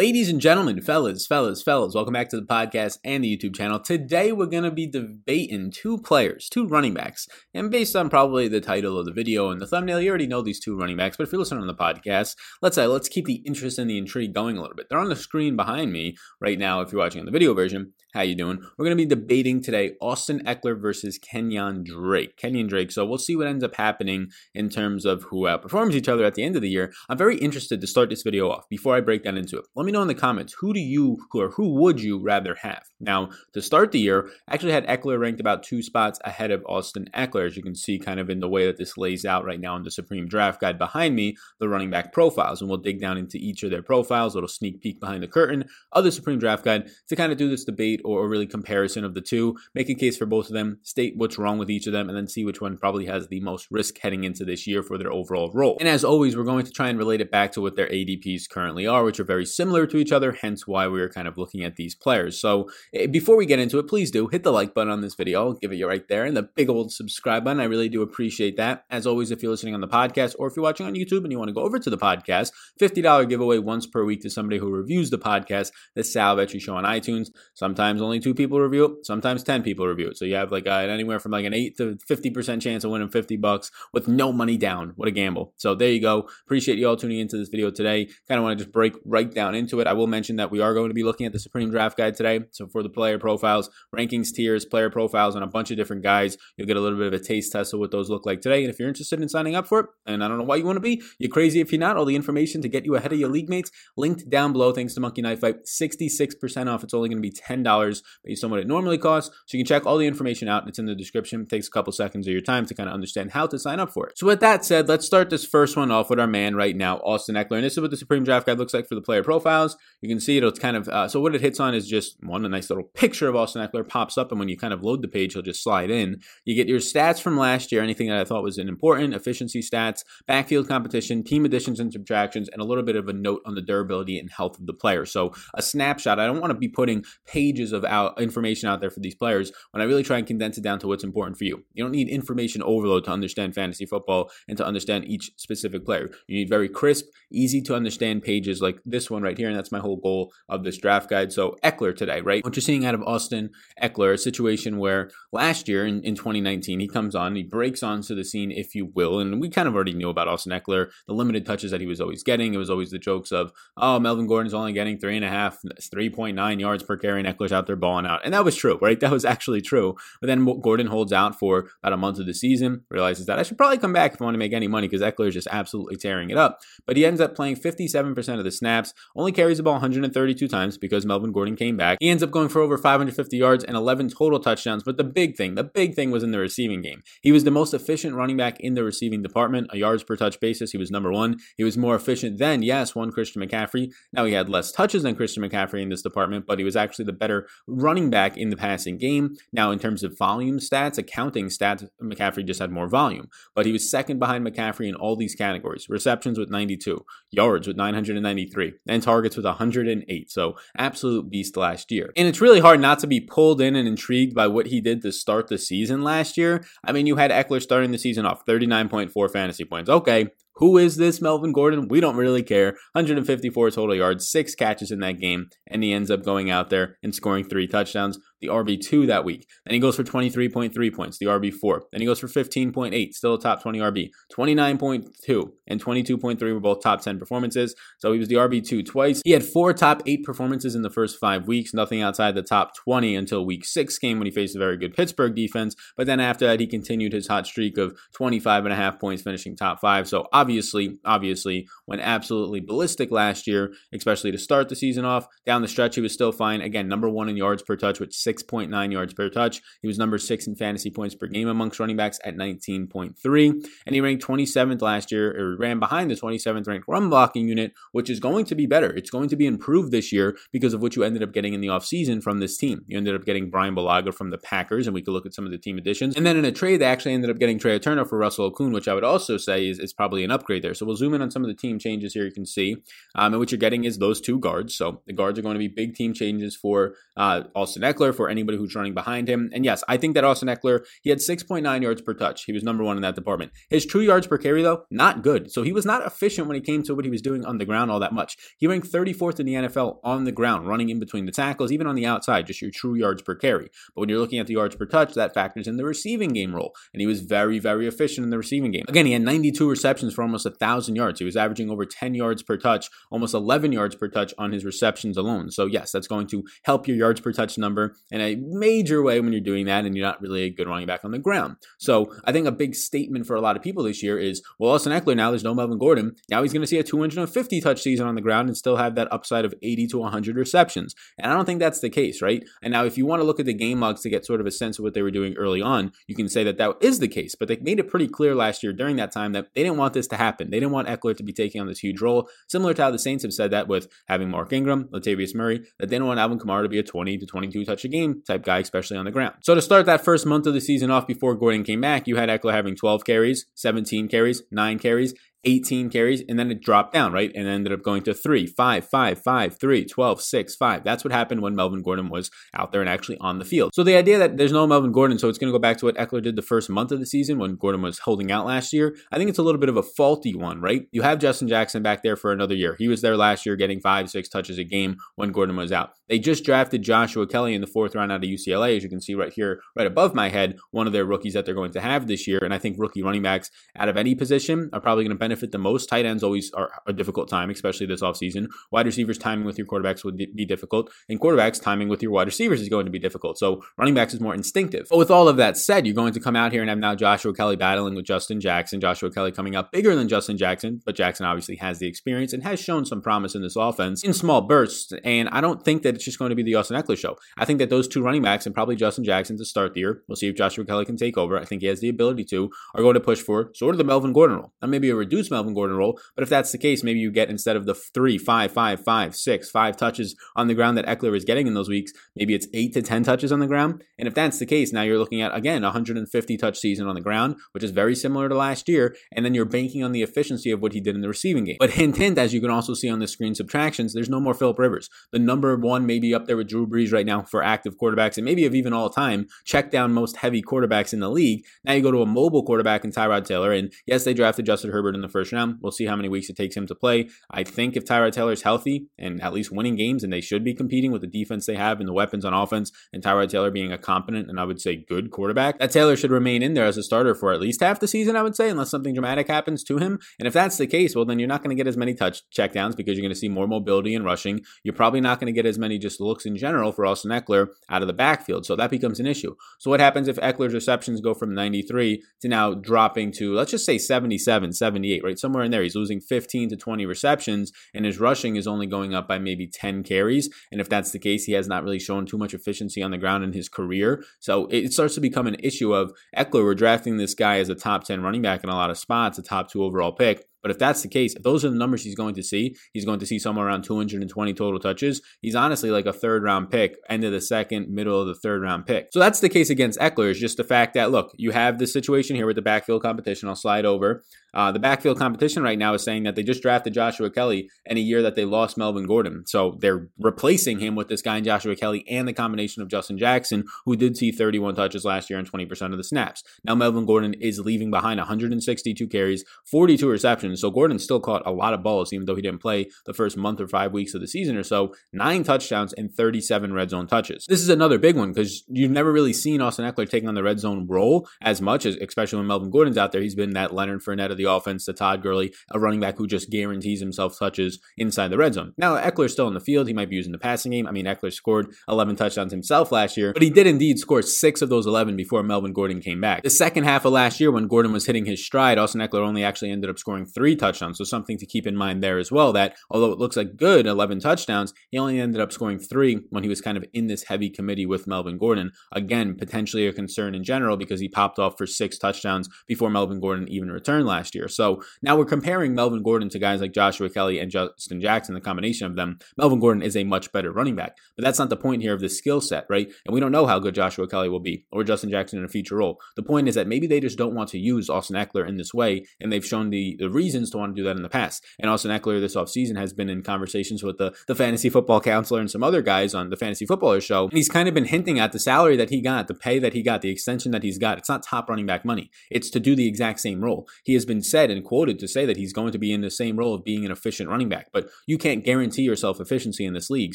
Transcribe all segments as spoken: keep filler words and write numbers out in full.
Ladies and gentlemen, fellas, fellas, fellas, welcome back to the podcast and the YouTube channel. Today we're going to be debating two players, two running backs, and based on probably the title of the video and the thumbnail, you already know these two running backs, but if you're listening on the podcast, let's say, let's keep the interest and the intrigue going a little bit. They're on the screen behind me right now if you're watching on the video version. How you doing? We're going to be debating today Austin Ekeler versus Kenyan Drake. Kenyan Drake, so we'll see what ends up happening in terms of who outperforms each other at the end of the year. I'm very interested to start this video off before I break down into it. Let me know in the comments, who do you, or who would you rather have? Now, to start the year, I actually had Ekeler ranked about two spots ahead of Austin Ekeler, as you can see kind of in the way that this lays out right now in the Supreme Draft Guide behind me, the running back profiles, and we'll dig down into each of their profiles, a little sneak peek behind the curtain of the Supreme Draft Guide to kind of do this debate or really comparison of the two, make a case for both of them, state what's wrong with each of them, and then see which one probably has the most risk heading into this year for their overall role. And as always, we're going to try and relate it back to what their A D Ps currently are, which are very similar to each other, hence why we are kind of looking at these players. So before we get into it, please do hit the like button on this video, give it right there, and the big old subscribe button. I really do appreciate that. As always, if you're listening on the podcast or if you're watching on YouTube and you want to go over to the podcast, fifty dollars giveaway once per week to somebody who reviews the podcast, the Sal Vetri Show on iTunes. Sometimes Sometimes only two people review it. Sometimes ten people review it. So you have like a, anywhere from like an eight to fifty percent chance of winning fifty bucks with no money down. What a gamble! So there you go. Appreciate you all tuning into this video today. Kind of want to just break right down into it. I will mention that we are going to be looking at the Supreme Draft Guide today. So for the player profiles, rankings, tiers, player profiles, and a bunch of different guys, you'll get a little bit of a taste test of what those look like today. And if you're interested in signing up for it, and I don't know why you want to be, you're crazy if you're not. All the information to get you ahead of your league mates linked down below. Thanks to Monkey Knife Fight, sixty-six percent off. It's only going to be ten dollars. Based on what it normally costs. So you can check all the information out. It's in the description. It takes a couple seconds of your time to kind of understand how to sign up for it. So with that said, let's start this first one off with our man right now, Austin Ekeler. And this is what the Supreme Draft Guide looks like for the player profiles. You can see it. It's kind of, uh, so what it hits on is just one, a nice little picture of Austin Ekeler pops up. And when you kind of load the page, he'll just slide in. You get your stats from last year, anything that I thought was important, efficiency stats, backfield competition, team additions and subtractions, and a little bit of a note on the durability and health of the player. So a snapshot. I don't want to be putting pages of out information out there for these players when I really try and condense it down to what's important for you. You don't need information overload to understand fantasy football and to understand each specific player. You need very crisp, easy to understand pages like this one right here, and that's my whole goal of this draft guide. So Ekeler today, right? What you're seeing out of Austin Ekeler, a situation where last year in, in twenty nineteen, he comes on, he breaks onto the scene, if you will, and we kind of already knew about Austin Ekeler, the limited touches that he was always getting. It was always the jokes of, oh, Melvin Gordon's only getting three and a half, three point nine yards per carry, and Ekeler's out they're balling out. And that was true, right? That was actually true. But then Gordon holds out for about a month of the season, realizes that I should probably come back if I want to make any money because Ekeler is just absolutely tearing it up. But he ends up playing fifty-seven percent of the snaps, only carries the ball one hundred thirty-two times because Melvin Gordon came back. He ends up going for over five hundred fifty yards and eleven total touchdowns. But the big thing, the big thing was in the receiving game. He was the most efficient running back in the receiving department, a yards per touch basis. He was number one. He was more efficient than, yes, one Christian McCaffrey. Now he had less touches than Christian McCaffrey in this department, but he was actually the better running back in the passing game. Now, in terms of volume stats, accounting stats, McCaffrey just had more volume, but he was second behind McCaffrey in all these categories. Receptions with ninety-two, yards with nine hundred ninety-three, and targets with one hundred eight. So absolute beast last year. And it's really hard not to be pulled in and intrigued by what he did to start the season last year. I mean, you had Ekeler starting the season off thirty-nine point four fantasy points. Okay. Who is this Melvin Gordon? We don't really care. one hundred fifty-four total yards, six catches in that game, and he ends up going out there and scoring three touchdowns. The R B two that week. Then he goes for twenty-three point three points, the R B four. Then he goes for fifteen point eight, still a top twenty R B. twenty-nine point two and twenty-two point three were both top ten performances. So he was the R B two twice. He had four top eight performances in the first five weeks, nothing outside the top twenty until week six game when he faced a very good Pittsburgh defense. But then after that, he continued his hot streak of twenty-five and a half points, finishing top five. So obviously, obviously, went absolutely ballistic last year, especially to start the season off. Down the stretch, he was still fine. Again, number one in yards per touch, which six point nine yards per touch. He was number six in fantasy points per game amongst running backs at nineteen point three. And he ranked twenty-seventh last year, or ran behind the twenty-seventh ranked run blocking unit, which is going to be better. It's going to be improved this year because of what you ended up getting in the offseason from this team. You ended up getting Brian Bulaga from the Packers, and we could look at some of the team additions. And then in a trade, they actually ended up getting Trey Turner for Russell Okun, which I would also say is, is probably an upgrade there. So we'll zoom in on some of the team changes here. You can see, um, and what you're getting is those two guards. So the guards are going to be big team changes for uh, Austin Ekeler, for anybody who's running behind him. And yes, I think that Austin Ekeler, he had six point nine yards per touch. He was number one in that department. His true yards per carry, though, not good. So he was not efficient when it came to what he was doing on the ground all that much. He ranked thirty-fourth in the N F L on the ground, running in between the tackles, even on the outside, just your true yards per carry. But when you're looking at the yards per touch, that factors in the receiving game role. And he was very, very efficient in the receiving game. Again, he had ninety-two receptions for almost one thousand yards. He was averaging over ten yards per touch, almost eleven yards per touch on his receptions alone. So yes, that's going to help your yards per touch number in a major way when you're doing that and you're not really a good running back on the ground. So I think a big statement for a lot of people this year is, well, Austin Ekeler, now there's no Melvin Gordon. Now he's going to see a two hundred fifty touch season on the ground and still have that upside of eighty to one hundred receptions. And I don't think that's the case, right? And now if you want to look at the game logs to get sort of a sense of what they were doing early on, you can say that that is the case. But they made it pretty clear last year during that time that they didn't want this to happen. They didn't want Ekeler to be taking on this huge role, similar to how the Saints have said that with having Mark Ingram, Latavius Murray, that they don't want Alvin Kamara to be a twenty to twenty-two touch a game type guy, especially on the ground. So to start that first month of the season off before Gordon came back, you had Ekeler having twelve carries, seventeen carries, nine carries, eighteen carries, and then it dropped down, right? And ended up going to three, five, five, five, three, twelve, six, five. That's what happened when Melvin Gordon was out there and actually on the field. So the idea that there's no Melvin Gordon, so it's going to go back to what Ekeler did the first month of the season when Gordon was holding out last year, I think it's a little bit of a faulty one, right? You have Justin Jackson back there for another year. He was there last year getting five, six touches a game when Gordon was out. They just drafted Joshua Kelly in the fourth round out of U C L A, as you can see right here, right above my head, one of their rookies that they're going to have this year. And I think rookie running backs out of any position are probably going to benefit benefit the most. Tight ends always are a difficult time, especially this offseason. Wide receivers timing with your quarterbacks would be difficult, and quarterbacks timing with your wide receivers is going to be difficult. So running backs is more instinctive. But with all of that said, you're going to come out here and have now Joshua Kelly battling with Justin Jackson. Joshua Kelly coming up bigger than Justin Jackson, but Jackson obviously has the experience and has shown some promise in this offense in small bursts. And I don't think that it's just going to be the Austin Ekeler show. I think that those two running backs and probably Justin Jackson to start the year, we'll see if Joshua Kelly can take over. I think he has the ability to, are going to push for sort of the Melvin Gordon role. Now maybe a reduced Melvin Gordon role, but if that's the case, maybe you get, instead of the three, five, five, five, six, five touches on the ground that Ekeler is getting in those weeks, maybe it's eight to ten touches on the ground. And if that's the case, now you're looking at, again, one hundred fifty touch season on the ground, which is very similar to last year. And then you're banking on the efficiency of what he did in the receiving game. But hint, hint, as you can also see on the screen subtractions, there's no more Philip Rivers. The number one, maybe up there with Drew Brees right now for active quarterbacks, and maybe of even all time, check down most heavy quarterbacks in the league. Now you go to a mobile quarterback in Tyrod Taylor. And yes, they drafted Justin Herbert in the first round. We'll see how many weeks it takes him to play. I think if Tyrod Taylor's healthy and at least winning games, and they should be competing with the defense they have and the weapons on offense, and Tyrod Taylor being a competent and I would say good quarterback, that Taylor should remain in there as a starter for at least half the season, I would say, unless something dramatic happens to him. And if that's the case, well, then you're not going to get as many touch checkdowns because you're going to see more mobility and rushing. You're probably not going to get as many just looks in general for Austin Ekeler out of the backfield. So that becomes an issue. So what happens if Ekeler's receptions go from ninety-three to now dropping to, let's just say seventy-seven, seventy-eight, right? Somewhere in there, he's losing fifteen to twenty receptions, and his rushing is only going up by maybe ten carries. And if that's the case, he has not really shown too much efficiency on the ground in his career. So it starts to become an issue of Ekeler. We're drafting this guy as a top ten running back in a lot of spots, a top two overall pick. But if that's the case, if those are the numbers he's going to see, he's going to see somewhere around two hundred twenty total touches. He's honestly like a third round pick, end of the second, middle of the third round pick. So that's the case against Ekeler, is just the fact that, look, you have this situation here with the backfield competition. I'll slide over. Uh, the backfield competition right now is saying that they just drafted Joshua Kelly in a year that they lost Melvin Gordon. So they're replacing him with this guy in Joshua Kelly and the combination of Justin Jackson, who did see thirty-one touches last year and twenty percent of the snaps. Now Melvin Gordon is leaving behind one hundred sixty-two carries, forty-two receptions. So Gordon still caught a lot of balls, even though he didn't play the first month or five weeks of the season or so, nine touchdowns and thirty-seven red zone touches. This is another big one because you've never really seen Austin Ekeler taking on the red zone role as much, as, especially when Melvin Gordon's out there. He's been that Leonard Fournette of the offense to Todd Gurley, a running back who just guarantees himself touches inside the red zone. Now, Ekeler's still in the field. He might be using the passing game. I mean, Ekeler scored eleven touchdowns himself last year, but he did indeed score six of those eleven before Melvin Gordon came back. The second half of last year, when Gordon was hitting his stride, Austin Ekeler only actually ended up scoring three touchdowns. So something to keep in mind there as well, that although it looks like good eleven touchdowns, he only ended up scoring three when he was kind of in this heavy committee with Melvin Gordon. Again, potentially a concern in general because he popped off for six touchdowns before Melvin Gordon even returned last year. year. So now we're comparing Melvin Gordon to guys like Joshua Kelly and Justin Jackson, the combination of them. Melvin Gordon is a much better running back, but that's not the point here of the skill set, right? And we don't know how good Joshua Kelly will be or Justin Jackson in a future role. The point is that maybe they just don't want to use Austin Ekeler in this way, and they've shown the, the reason reasons to want to do that in the past. And Austin Ekeler this offseason has been in conversations with the, the fantasy football counselor and some other guys on the Fantasy Footballer Show. And he's kind of been hinting at the salary that he got, the pay that he got, the extension that he's got. It's not top running back money. It's to do the exact same role. He has been said and quoted to say that he's going to be in the same role of being an efficient running back, but you can't guarantee yourself efficiency in this league.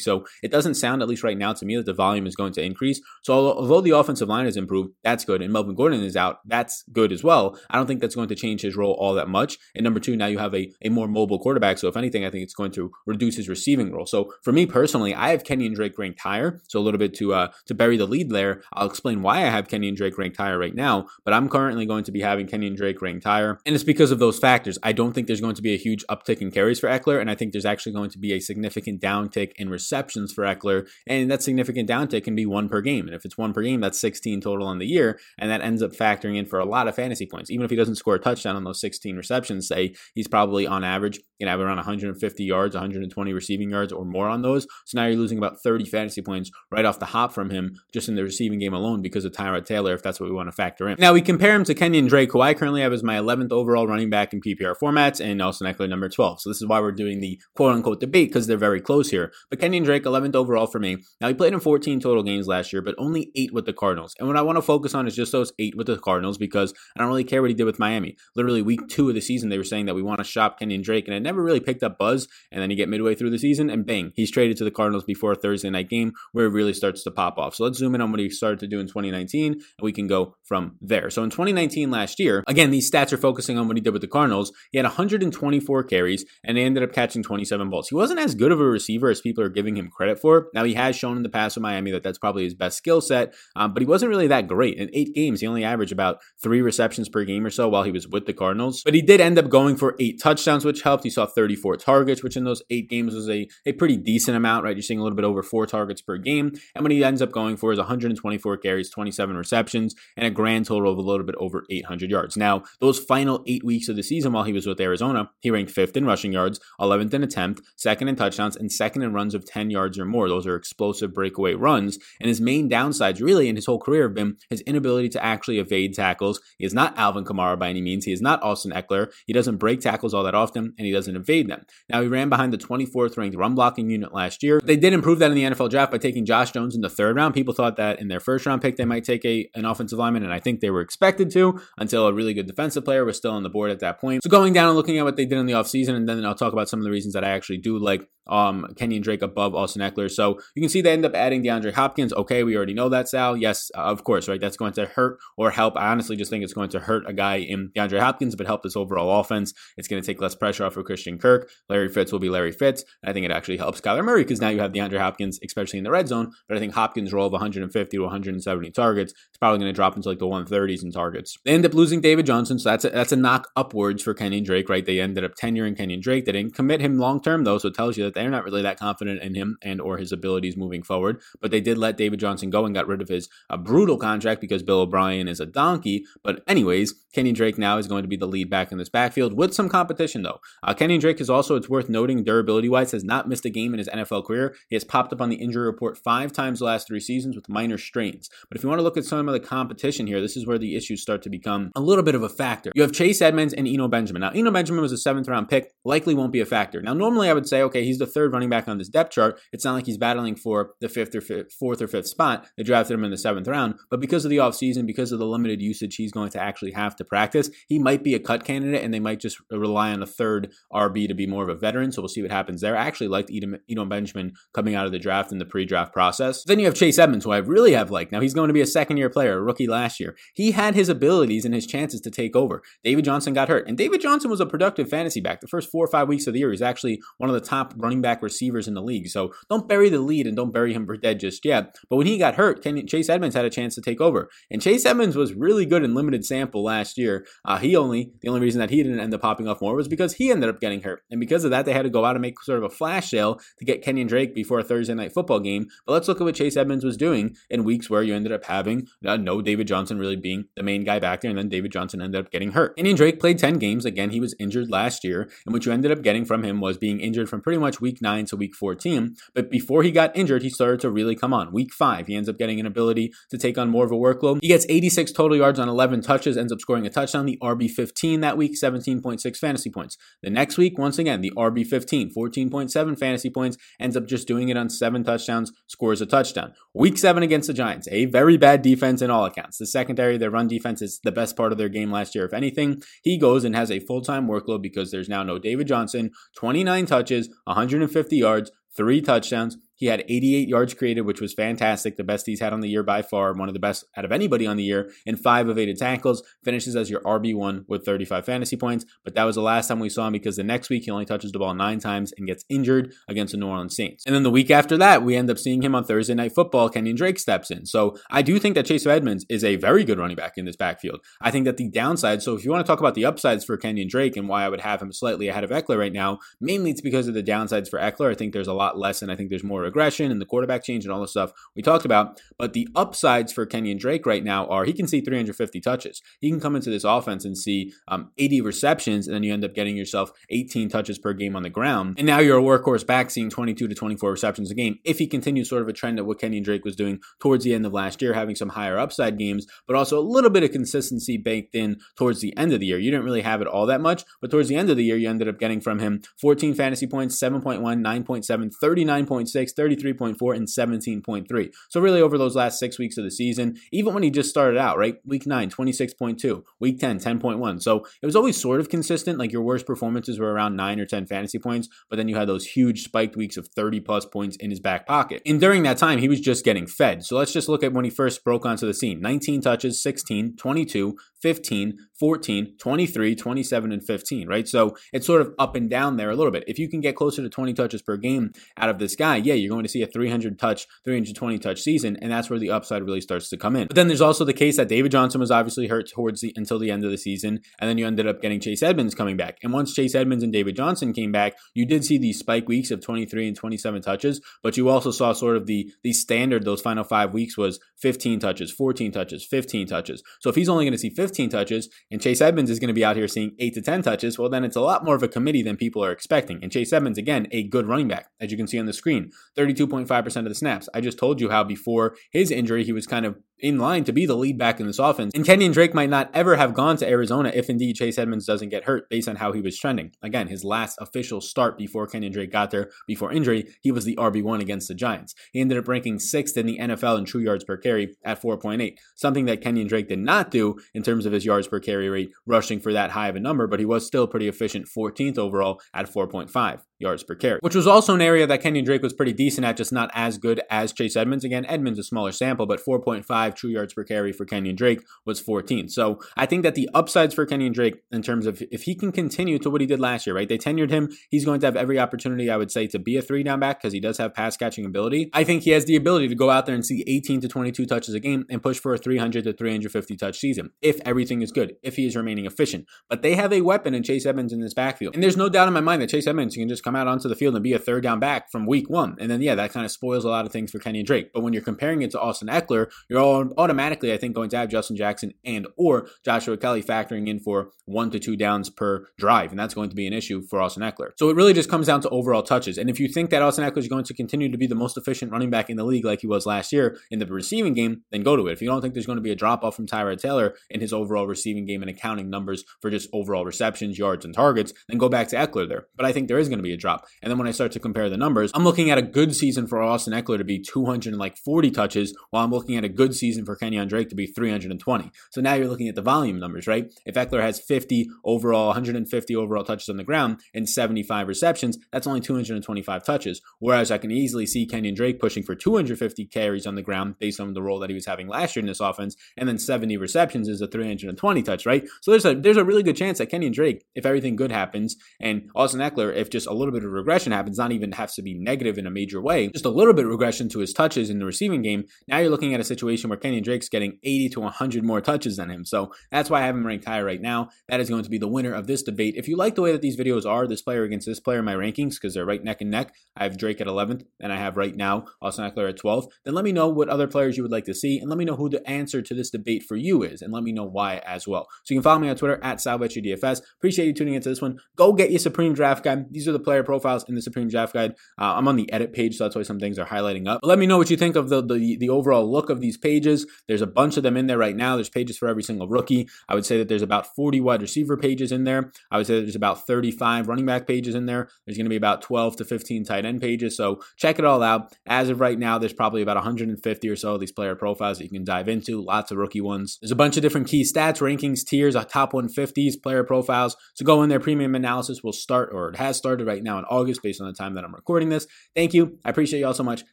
So it doesn't sound, at least right now to me, that the volume is going to increase. So although the offensive line has improved, that's good. And Melvin Gordon is out. That's good as well. I don't think that's going to change his role all that much. And number two, now you have a, a more mobile quarterback. So if anything, I think it's going to reduce his receiving role. So for me personally, I have Kenyan Drake ranked higher. So a little bit to uh, to bury the lead there. I'll explain why I have Kenyan Drake ranked higher right now, but I'm currently going to be having Kenyan Drake ranked higher. And it's because of those factors. I don't think there's going to be a huge uptick in carries for Ekeler. And I think there's actually going to be a significant downtick in receptions for Ekeler. And that significant downtick can be one per game. And if it's one per game, that's sixteen total on the year. And that ends up factoring in for a lot of fantasy points. Even if he doesn't score a touchdown on those sixteen receptions, say he's probably on average, you know, around one hundred fifty yards, one hundred twenty receiving yards or more on those. So now you're losing about thirty fantasy points right off the hop from him just in the receiving game alone because of Tyrod Taylor, if that's what we want to factor in. Now we compare him to Kenyan Drake, who I currently have as my eleventh overall running back in P P R formats, and Austin Ekeler number twelve. So this is why we're doing the quote unquote debate, because they're very close here. But Kenyan Drake, eleventh overall for me. Now he played in fourteen total games last year, but only eight with the Cardinals. And what I want to focus on is just those eight with the Cardinals, because I don't really care what he did with Miami. Literally week two of the season, they were saying that we want to shop Kenyan Drake, and it never really picked up buzz. And then you get midway through the season and bang, he's traded to the Cardinals before a Thursday night game where it really starts to pop off. So let's zoom in on what he started to do in twenty nineteen, and we can go from there. So in twenty nineteen last year, again, these stats are focusing on what he did with the Cardinals. He had one hundred twenty-four carries and they ended up catching twenty-seven balls. He wasn't as good of a receiver as people are giving him credit for. Now he has shown in the past with Miami that that's probably his best skill set, um, but he wasn't really that great. In eight games, he only averaged about three receptions per game or so while he was with the Cardinals, but he did end up going for eight touchdowns, which helped. He saw thirty-four targets, which in those eight games was a, a pretty decent amount, right? You're seeing a little bit over four targets per game. And what he ends up going for is one hundred twenty-four carries, twenty-seven receptions, and a grand total of a little bit over eight hundred yards. Now, those final eight weeks of the season while he was with Arizona, he ranked fifth in rushing yards, eleventh in attempt, second in touchdowns, and second in runs of ten yards or more. Those are explosive breakaway runs. And his main downsides really in his whole career have been his inability to actually evade tackles. He is not Alvin Kamara by any means. He is not Austin Ekeler. He doesn't break tackles all that often, and he doesn't evade them. Now, he ran behind the twenty-fourth ranked run blocking unit last year. They did improve that in the N F L draft by taking Josh Jones in the third round. People thought that in their first round pick, they might take a, an offensive lineman, and I think they were expected to until a really good defensive player was still on the board at that point. So going down and looking at what they did in the offseason, and then I'll talk about some of the reasons that I actually do like um, Kenyan Drake above Austin Ekeler. So you can see they end up adding DeAndre Hopkins. Okay, we already know that, Sal. Yes, uh, of course, right? That's going to hurt or help. I honestly just think it's going to hurt a guy in DeAndre Hopkins, but help this overall offense. It's going to take less pressure off of Christian Kirk. Larry Fitz will be Larry Fitz. I think it actually helps Kyler Murray because now you have DeAndre Hopkins, especially in the red zone. But I think Hopkins' role of one hundred fifty to one hundred seventy targets, it's probably going to drop into like the one thirties in targets. They end up losing David Johnson, so that's a, that's a knock upwards for Kenyan Drake, right? They ended up tenuring Kenyan Drake. They didn't commit him long-term, though, so it tells you that they're not really that confident in him and or his abilities moving forward. But they did let David Johnson go and got rid of his uh, brutal contract because Bill O'Brien is a donkey. But anyways, Kenyan Drake now is going to be the lead back in this backfield with some competition, though. Uh, Kenyan Drake is also, it's worth noting, durability-wise, has not missed a game in his N F L career. He has popped up on the injury report five times the last three seasons with minor strains. But if you want to look at some of the competition here, this is where the issues start to become a little bit of a factor. You have Chase Edmonds and Eno Benjamin. Now, Eno Benjamin was a seventh round pick, likely won't be a factor. Now, normally I would say, okay, he's the third running back on this depth chart. It's not like he's battling for the fifth or fifth, fourth or fifth spot. They drafted him in the seventh round, but because of the offseason, because of the limited usage he's going to actually have to practice, he might be a cut candidate and they might just rely on a third R B to be more of a veteran. So we'll see what happens there. I actually liked Eno Benjamin coming out of the draft in the pre-draft process. Then you have Chase Edmonds, who I really have liked. Now, he's going to be a second-year player, a rookie last year. He had his abilities and his chances to take over. David Johnson got hurt, and David Johnson was a productive fantasy back. The first four or five weeks of the year, he's actually one of the top running back receivers in the league. So don't bury the lead and don't bury him for dead just yet. But when he got hurt, Ken- Chase Edmonds had a chance to take over, and Chase Edmonds was really good in limited sample last year. Uh, he only the only reason that he didn't end up popping off more was because he ended up getting hurt, and because of that, they had to go out and make sort of a flash sale to get Kenyan Drake before a Thursday night football game. But let's look at what Chase Edmonds was doing in weeks where you ended up having uh, no David Johnson really being the main guy back there, and then David Johnson ended up getting hurt. Kenyan Drake played ten games. Again, he was injured last year, and what you ended up getting from him was being injured from pretty much week nine to week fourteen. But before he got injured, he started to really come on. Week five, he ends up getting an ability to take on more of a workload. He gets eighty-six total yards on eleven touches, ends up scoring a touchdown, the R B fifteen that week, seventeen point two seven point six fantasy points. The next week, once again, the R B fifteen, fourteen point seven fantasy points, ends up just doing it on seven touchdowns, scores a touchdown. Week seven against the Giants, a very bad defense in all accounts. The secondary, their run defense is the best part of their game last year. If anything, he goes and has a full-time workload because there's now no David Johnson, twenty-nine touches, one hundred fifty yards, three touchdowns. He had eighty-eight yards created, which was fantastic. The best he's had on the year by far. One of the best out of anybody on the year. And five evaded tackles. Finishes as your R B one with thirty-five fantasy points. But that was the last time we saw him because the next week he only touches the ball nine times and gets injured against the New Orleans Saints. And then the week after that, we end up seeing him on Thursday Night Football. Kenyan Drake steps in. So I do think that Chase Edmonds is a very good running back in this backfield. I think that the downside, so if you want to talk about the upsides for Kenyan Drake and why I would have him slightly ahead of Ekeler right now, mainly it's because of the downsides for Ekeler. I think there's a lot less and I think there's more aggression and the quarterback change and all the stuff we talked about. But the upsides for Kenyan Drake right now are he can see three hundred fifty touches. He can come into this offense and see um, eighty receptions, and then you end up getting yourself eighteen touches per game on the ground. And now you're a workhorse back seeing twenty-two to twenty-four receptions a game if he continues sort of a trend of what Kenyan Drake was doing towards the end of last year, having some higher upside games, but also a little bit of consistency baked in towards the end of the year. You didn't really have it all that much, but towards the end of the year, you ended up getting from him fourteen fantasy points, seven point one, nine point seven, thirty-nine point six, thirty-three point four, and seventeen point three. So really over those last six weeks of the season, even when he just started out, right? Week nine, twenty-six point two. Week ten, ten point one. So it was always sort of consistent. Like your worst performances were around nine or ten fantasy points, but then you had those huge spiked weeks of thirty plus points in his back pocket. And during that time, he was just getting fed. So let's just look at when he first broke onto the scene. nineteen touches, sixteen, twenty-two, fifteen, fourteen, twenty-three, twenty-seven, and fifteen, right? So it's sort of up and down there a little bit. If you can get closer to twenty touches per game out of this guy, yeah, you're going to see a three hundred touch, three hundred twenty touch season, and that's where the upside really starts to come in. But then there's also the case that David Johnson was obviously hurt towards the until the end of the season, and then you ended up getting Chase Edmonds coming back. And once Chase Edmonds and David Johnson came back, you did see these spike weeks of twenty-three and twenty-seven touches, but you also saw sort of the the standard those final five weeks was fifteen touches, fourteen touches, fifteen touches. So if he's only going to see fifteen touches, and Chase Edmonds is going to be out here seeing eight to ten touches, well, then it's a lot more of a committee than people are expecting. And Chase Edmonds, again, a good running back, as you can see on the screen, thirty-two point five percent of the snaps. I just told you how before his injury, he was kind of in line to be the lead back in this offense. And Kenyan Drake might not ever have gone to Arizona if indeed Chase Edmonds doesn't get hurt based on how he was trending. Again, his last official start before Kenyan Drake got there, before injury, he was the R B one against the Giants. He ended up ranking sixth in the N F L in true yards per carry at four point eight, something that Kenyan Drake did not do in terms of his yards per carry rate, rushing for that high of a number, but he was still pretty efficient, fourteenth overall at four point five yards per carry, which was also an area that Kenyan Drake was pretty decent at, just not as good as Chase Edmonds. Again, Edmonds a smaller sample, but four point five true yards per carry for Kenyan Drake was fourteenth. So I think that the upsides for Kenyan Drake in terms of if he can continue to what he did last year, right? They tenured him. He's going to have every opportunity, I would say, to be a three down back because he does have pass catching ability. I think he has the ability to go out there and see eighteen to twenty-two touches a game and push for a three hundred to three hundred fifty touch season if everything is good, if he is remaining efficient. But they have a weapon in Chase Edmonds in this backfield. And there's no doubt in my mind that Chase Edmonds can just come out onto the field and be a third down back from week one. And then, yeah, that kind of spoils a lot of things for Kenyan Drake. But when you're comparing it to Austin Ekeler, you're all automatically, I think, going to have Justin Jackson and or Joshua Kelly factoring in for one to two downs per drive. And that's going to be an issue for Austin Ekeler. So it really just comes down to overall touches. And if you think that Austin Ekeler is going to continue to be the most efficient running back in the league like he was last year in the receiving game, then go to it. If you don't think there's going to be a drop off from Tyrod Taylor in his overall receiving game and accounting numbers for just overall receptions, yards, and targets, then go back to Ekeler there. But I think there is going to be a drop. And then when I start to compare the numbers, I'm looking at a good season for Austin Ekeler to be two hundred forty touches, while I'm looking at a good season for Kenyan Drake to be three hundred twenty. So now you're looking at the volume numbers, right? If Ekeler has fifty overall, one hundred fifty overall touches on the ground and seventy-five receptions, that's only two hundred twenty-five touches. Whereas I can easily see Kenyan Drake pushing for two hundred fifty carries on the ground based on the role that he was having last year in this offense. And then seventy receptions is a three hundred twenty touch, right? So there's a, there's a really good chance that Kenyan Drake, if everything good happens, and Austin Ekeler, if just a little bit of regression happens, not even has to be negative in a major way, just a little bit of regression to his touches in the receiving game. Now you're looking at a situation where Kenyan Drake's getting eighty to one hundred more touches than him. So that's why I have him ranked higher right now. That is going to be the winner of this debate. If you like the way that these videos are, this player against this player in my rankings, because they're right neck and neck, I have Drake at eleventh and I have right now Austin Ekeler at twelfth, then let me know what other players you would like to see and let me know who the answer to this debate for you is and let me know why as well. So you can follow me on Twitter at Sal Vetri D F S. Appreciate you tuning into this one. Go get your Supreme Draft Guide. These are the players player profiles in the Supreme Draft Guide. Uh, I'm on the edit page, so that's why some things are highlighting up. But let me know what you think of the, the the overall look of these pages. There's a bunch of them in there right now. There's pages for every single rookie. I would say that there's about forty wide receiver pages in there. I would say that there's about thirty-five running back pages in there. There's going to be about twelve to fifteen tight end pages. So check it all out. As of right now, there's probably about one hundred fifty or so of these player profiles that you can dive into. Lots of rookie ones. There's a bunch of different key stats, rankings, tiers, top one fifties, player profiles. So go in there. Premium analysis will start, or it has started right now in August based on the time that I'm recording this. Thank you. I appreciate you all so much.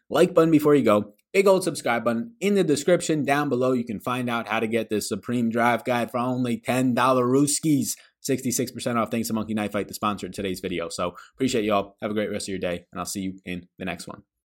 Like button before you go. Big old subscribe button in the description down below. You can find out how to get this Supreme Draft Guide for only ten dollars Rooskies. sixty-six percent off thanks to Monkey Knife Fight, the sponsor of today's video. So appreciate y'all. Have a great rest of your day, and I'll see you in the next one.